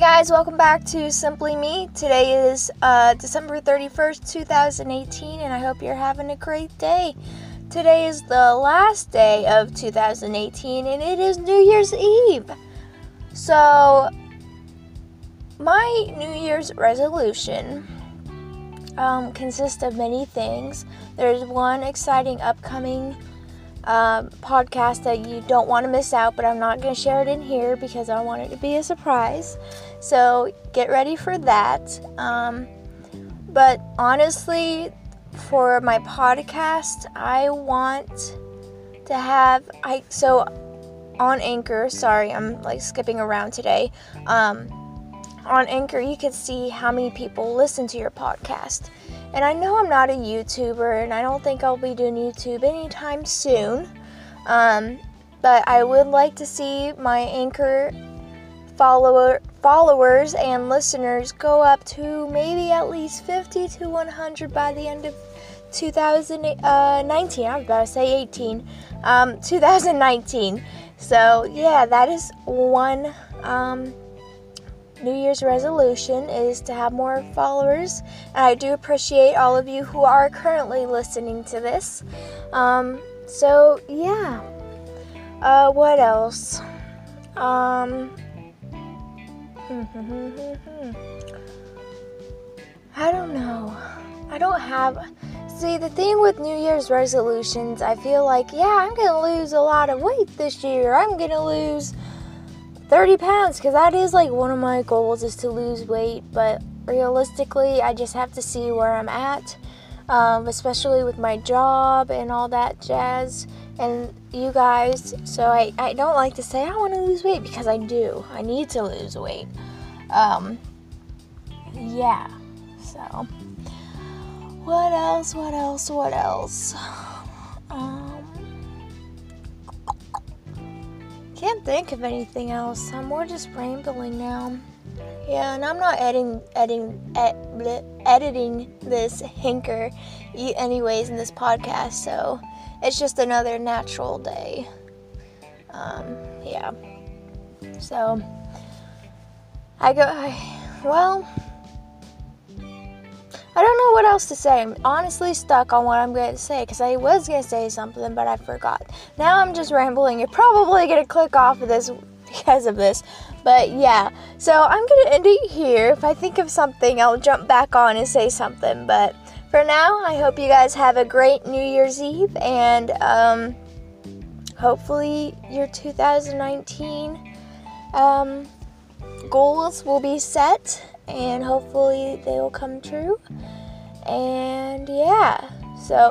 guys, welcome back to Simply Me. Today is December 31st, 2018, and I hope you're having a great day. Today is the last day of 2018, and it is New Year's Eve. So, my New Year's resolution consists of many things. There's one exciting upcoming podcast that you don't want to miss out, but I'm not going to share it in here because I want it to be a surprise. So get ready for that. But honestly, for my podcast, I want to have on Anchor. Sorry, I'm skipping around today. On Anchor, you can see how many people listen to your podcast. And I know I'm not a YouTuber, and I don't think I'll be doing YouTube anytime soon. But I would like to see my Anchor followers and listeners go up to maybe at least 50 to 100 by the end of 2019. I was about to say 18. 2019. So, yeah, that is one New Year's resolution, is to have more followers, and I do appreciate all of you who are currently listening to this. What else? I don't know. I don't have... See, the thing with New Year's resolutions, I feel like, I'm gonna lose a lot of weight this year. I'm gonna lose 30 pounds, because that is one of my goals, is to lose weight. But realistically, I just have to see where I'm at, especially with my job and all that jazz and you guys. So I don't like to say I want to lose weight, because I do. I need to lose weight. So what else? Can't think of anything else. I'm more just rambling now. Yeah, and I'm not editing this hanker anyways in this podcast, so it's just another natural day. So I don't know what else to say. I'm honestly stuck on what I'm going to say, because I was going to say something, but I forgot. Now I'm just rambling. You're probably going to click off of this because of this. But yeah, so I'm going to end it here. If I think of something, I'll jump back on and say something. But for now, I hope you guys have a great New Year's Eve, and hopefully your 2019 goals will be set, and hopefully they will come true. And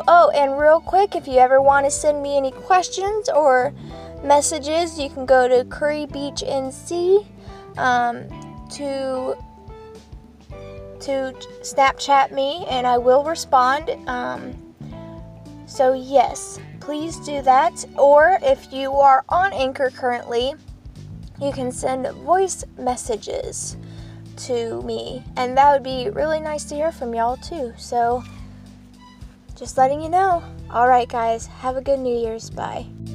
and real quick, if you ever want to send me any questions or messages, you can go to Curry Beach NC to Snapchat me, and I will respond. So yes, please do that. Or if you are on Anchor currently, you can send voice messages to me, and that would be really nice to hear from y'all too. So just letting you know. All right guys, have a good New Year's. Bye.